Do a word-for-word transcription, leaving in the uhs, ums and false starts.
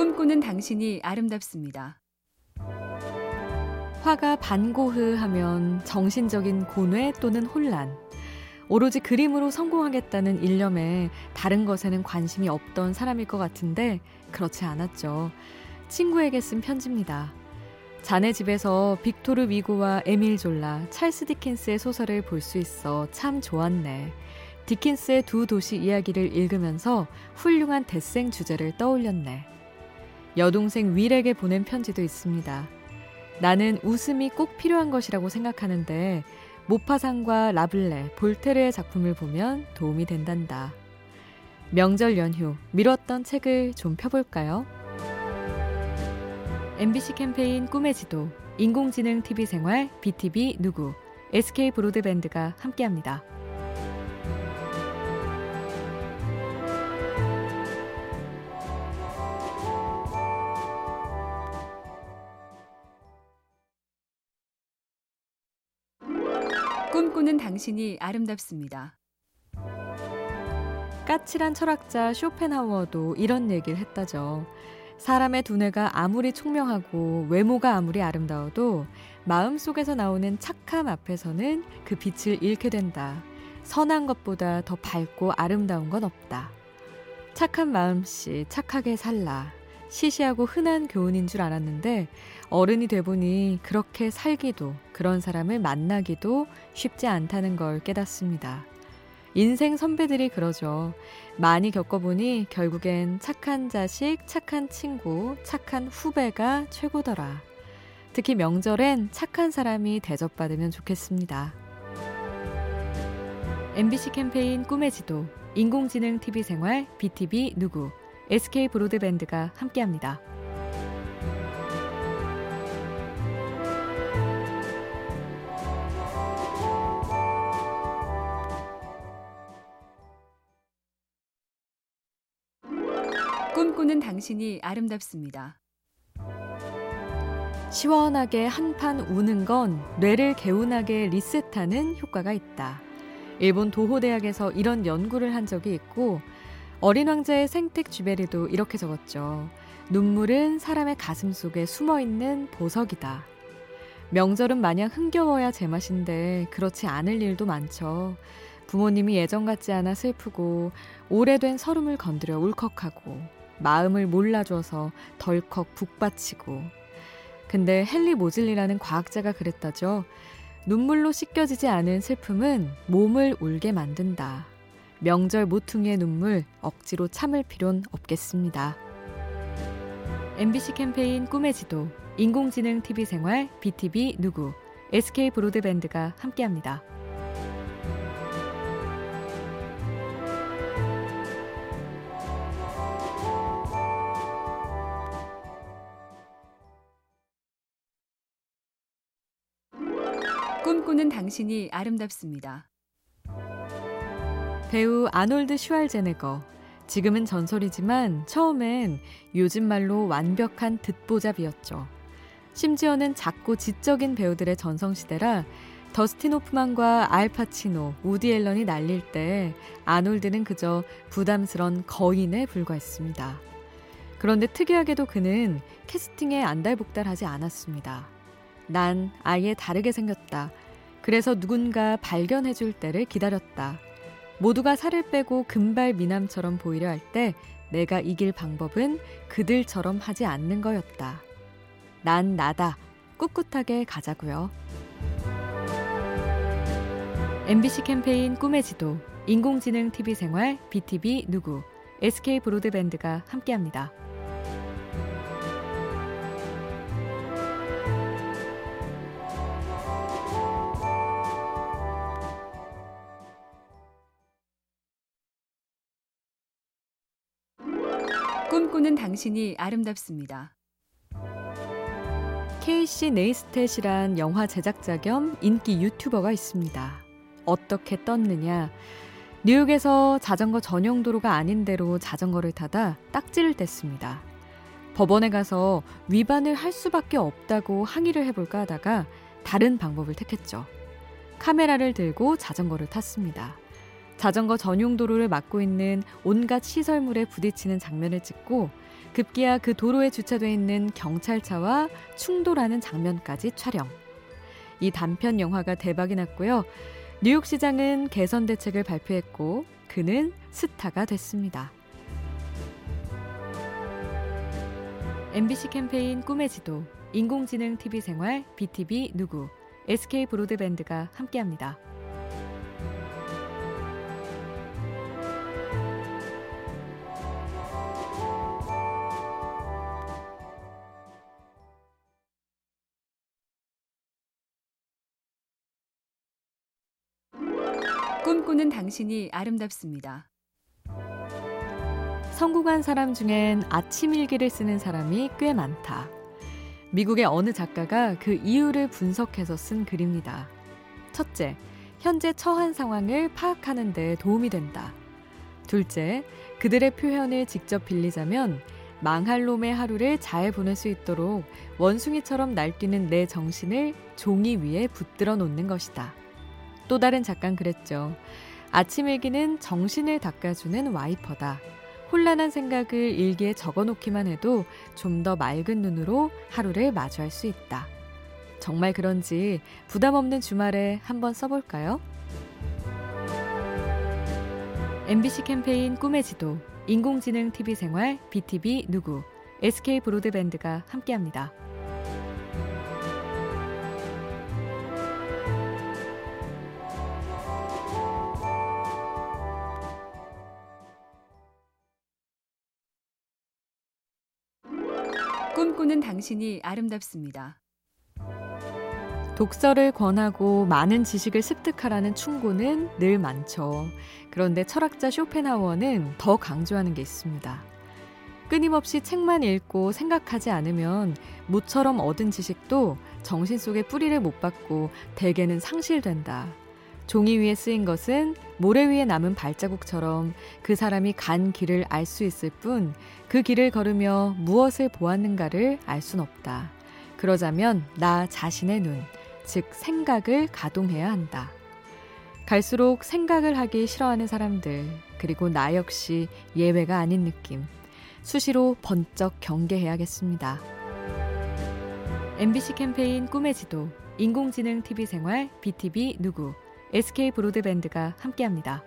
꿈꾸는 당신이 아름답습니다. 화가 반고흐 하면 정신적인 고뇌 또는 혼란, 오로지 그림으로 성공하겠다는 일념에 다른 것에는 관심이 없던 사람일 것 같은데 그렇지 않았죠. 친구에게 쓴 편지입니다. 자네 집에서 빅토르 위고와 에밀 졸라, 찰스 디킨스의 소설을 볼 수 있어 참 좋았네. 디킨스의 두 도시 이야기를 읽으면서 훌륭한 대생 주제를 떠올렸네. 여동생 윌에게 보낸 편지도 있습니다. 나는 웃음이 꼭 필요한 것이라고 생각하는데 모파상과 라블레, 볼테르의 작품을 보면 도움이 된단다. 명절 연휴, 미뤘던 책을 좀 펴볼까요? 엠비씨 캠페인 꿈의 지도, 인공지능 티비생활, 비티비 누구, 에스케이브로드밴드가 함께합니다. 꿈꾸는 당신이 아름답습니다. 까칠한 철학자 쇼펜하우어도 이런 얘기를 했다죠. 사람의 두뇌가 아무리 총명하고 외모가 아무리 아름다워도 마음속에서 나오는 착함 앞에서는 그 빛을 잃게 된다. 선한 것보다 더 밝고 아름다운 건 없다. 착한 마음씨 착하게 살라. 시시하고 흔한 교훈인 줄 알았는데 어른이 돼보니 그렇게 살기도 그런 사람을 만나기도 쉽지 않다는 걸 깨닫습니다. 인생 선배들이 그러죠. 많이 겪어보니 결국엔 착한 자식, 착한 친구, 착한 후배가 최고더라. 특히 명절엔 착한 사람이 대접받으면 좋겠습니다. 엠비씨 캠페인 꿈의 지도, 인공지능 티비생활, 비티비 누구, 에스케이브로드밴드가 함께합니다. 꿈꾸는 당신이 아름답습니다. 시원하게 한판 우는 건 뇌를 개운하게 리셋하는 효과가 있다. 일본 도호대학에서 이런 연구를 한 적이 있고 어린 왕자의 생텍 쥐베리도 이렇게 적었죠. 눈물은 사람의 가슴 속에 숨어있는 보석이다. 명절은 마냥 흥겨워야 제맛인데 그렇지 않을 일도 많죠. 부모님이 예전 같지 않아 슬프고 오래된 서름을 건드려 울컥하고 마음을 몰라줘서 덜컥 북받치고. 근데 헨리 모질리라는 과학자가 그랬다죠. 눈물로 씻겨지지 않은 슬픔은 몸을 울게 만든다. 명절 모퉁이의 눈물 억지로 참을 필요는 없겠습니다. 엠비씨 캠페인 꿈의 지도, 인공지능 티비생활, 비티비 누구, 에스케이브로드밴드가 함께합니다. 꿈꾸는 당신이 아름답습니다. 배우 아놀드 슈왈제네거, 지금은 전설이지만 처음엔 요즘 말로 완벽한 듣보잡이었죠. 심지어는 작고 지적인 배우들의 전성시대라 더스틴 호프만과 알파치노, 우디 앨런이 날릴 때 아놀드는 그저 부담스런 거인에 불과했습니다. 그런데 특이하게도 그는 캐스팅에 안달복달하지 않았습니다. 난 아예 다르게 생겼다. 그래서 누군가 발견해줄 때를 기다렸다. 모두가 살을 빼고 금발 미남처럼 보이려 할 때 내가 이길 방법은 그들처럼 하지 않는 거였다. 난 나다. 꿋꿋하게 가자고요. 엠비씨 캠페인 꿈의 지도, 인공지능 티비생활, 비티비 누구, 에스케이브로드밴드가 함께합니다. 꿈꾸는 당신이 아름답습니다. 케이시 네이스탯이란 영화 제작자 겸 인기 유튜버가 있습니다. 어떻게 떴느냐. 뉴욕에서 자전거 전용 도로가 아닌 대로 자전거를 타다 딱지를 뗐습니다. 법원에 가서 위반을 할 수밖에 없다고 항의를 해볼까 하다가 다른 방법을 택했죠. 카메라를 들고 자전거를 탔습니다. 자전거 전용 도로를 막고 있는 온갖 시설물에 부딪히는 장면을 찍고 급기야 그 도로에 주차돼 있는 경찰차와 충돌하는 장면까지 촬영. 이 단편 영화가 대박이 났고요. 뉴욕시장은 개선 대책을 발표했고 그는 스타가 됐습니다. 엠비씨 캠페인 꿈의 지도, 인공지능 티비 생활, 비티비 누구, 에스케이 브로드밴드가 함께합니다. 꿈꾸는 당신이 아름답습니다. 성공한 사람 중엔 아침 일기를 쓰는 사람이 꽤 많다. 미국의 어느 작가가 그 이유를 분석해서 쓴 글입니다. 첫째, 현재 처한 상황을 파악하는 데 도움이 된다. 둘째, 그들의 표현을 직접 빌리자면 망할 놈의 하루를 잘 보낼 수 있도록 원숭이처럼 날뛰는 내 정신을 종이 위에 붙들어 놓는 것이다. 또 다른 작가는 그랬죠. 아침 일기는 정신을 닦아주는 와이퍼다. 혼란한 생각을 일기에 적어놓기만 해도 좀 더 맑은 눈으로 하루를 마주할 수 있다. 정말 그런지 부담 없는 주말에 한번 써볼까요? 엠비씨 캠페인 꿈의 지도, 인공지능 티비 생활, 비티비 누구, 에스케이 브로드밴드가 함께합니다. 꿈꾸는 당신이 아름답습니다. 독서를 권하고 많은 지식을 습득하라는 충고는 늘 많죠. 그런데 철학자 쇼펜하우어는 더 강조하는 게 있습니다. 끊임없이 책만 읽고 생각하지 않으면 모처럼 얻은 지식도 정신 속에 뿌리를 못 박고 대개는 상실된다. 종이 위에 쓰인 것은 모래 위에 남은 발자국처럼 그 사람이 간 길을 알 수 있을 뿐 그 길을 걸으며 무엇을 보았는가를 알 순 없다. 그러자면 나 자신의 눈, 즉 생각을 가동해야 한다. 갈수록 생각을 하기 싫어하는 사람들, 그리고 나 역시 예외가 아닌 느낌. 수시로 번쩍 경계해야겠습니다. 엠비씨 캠페인 꿈의 지도, 인공지능 티비 생활, 비티비 누구, 에스케이 브로드밴드가 함께합니다.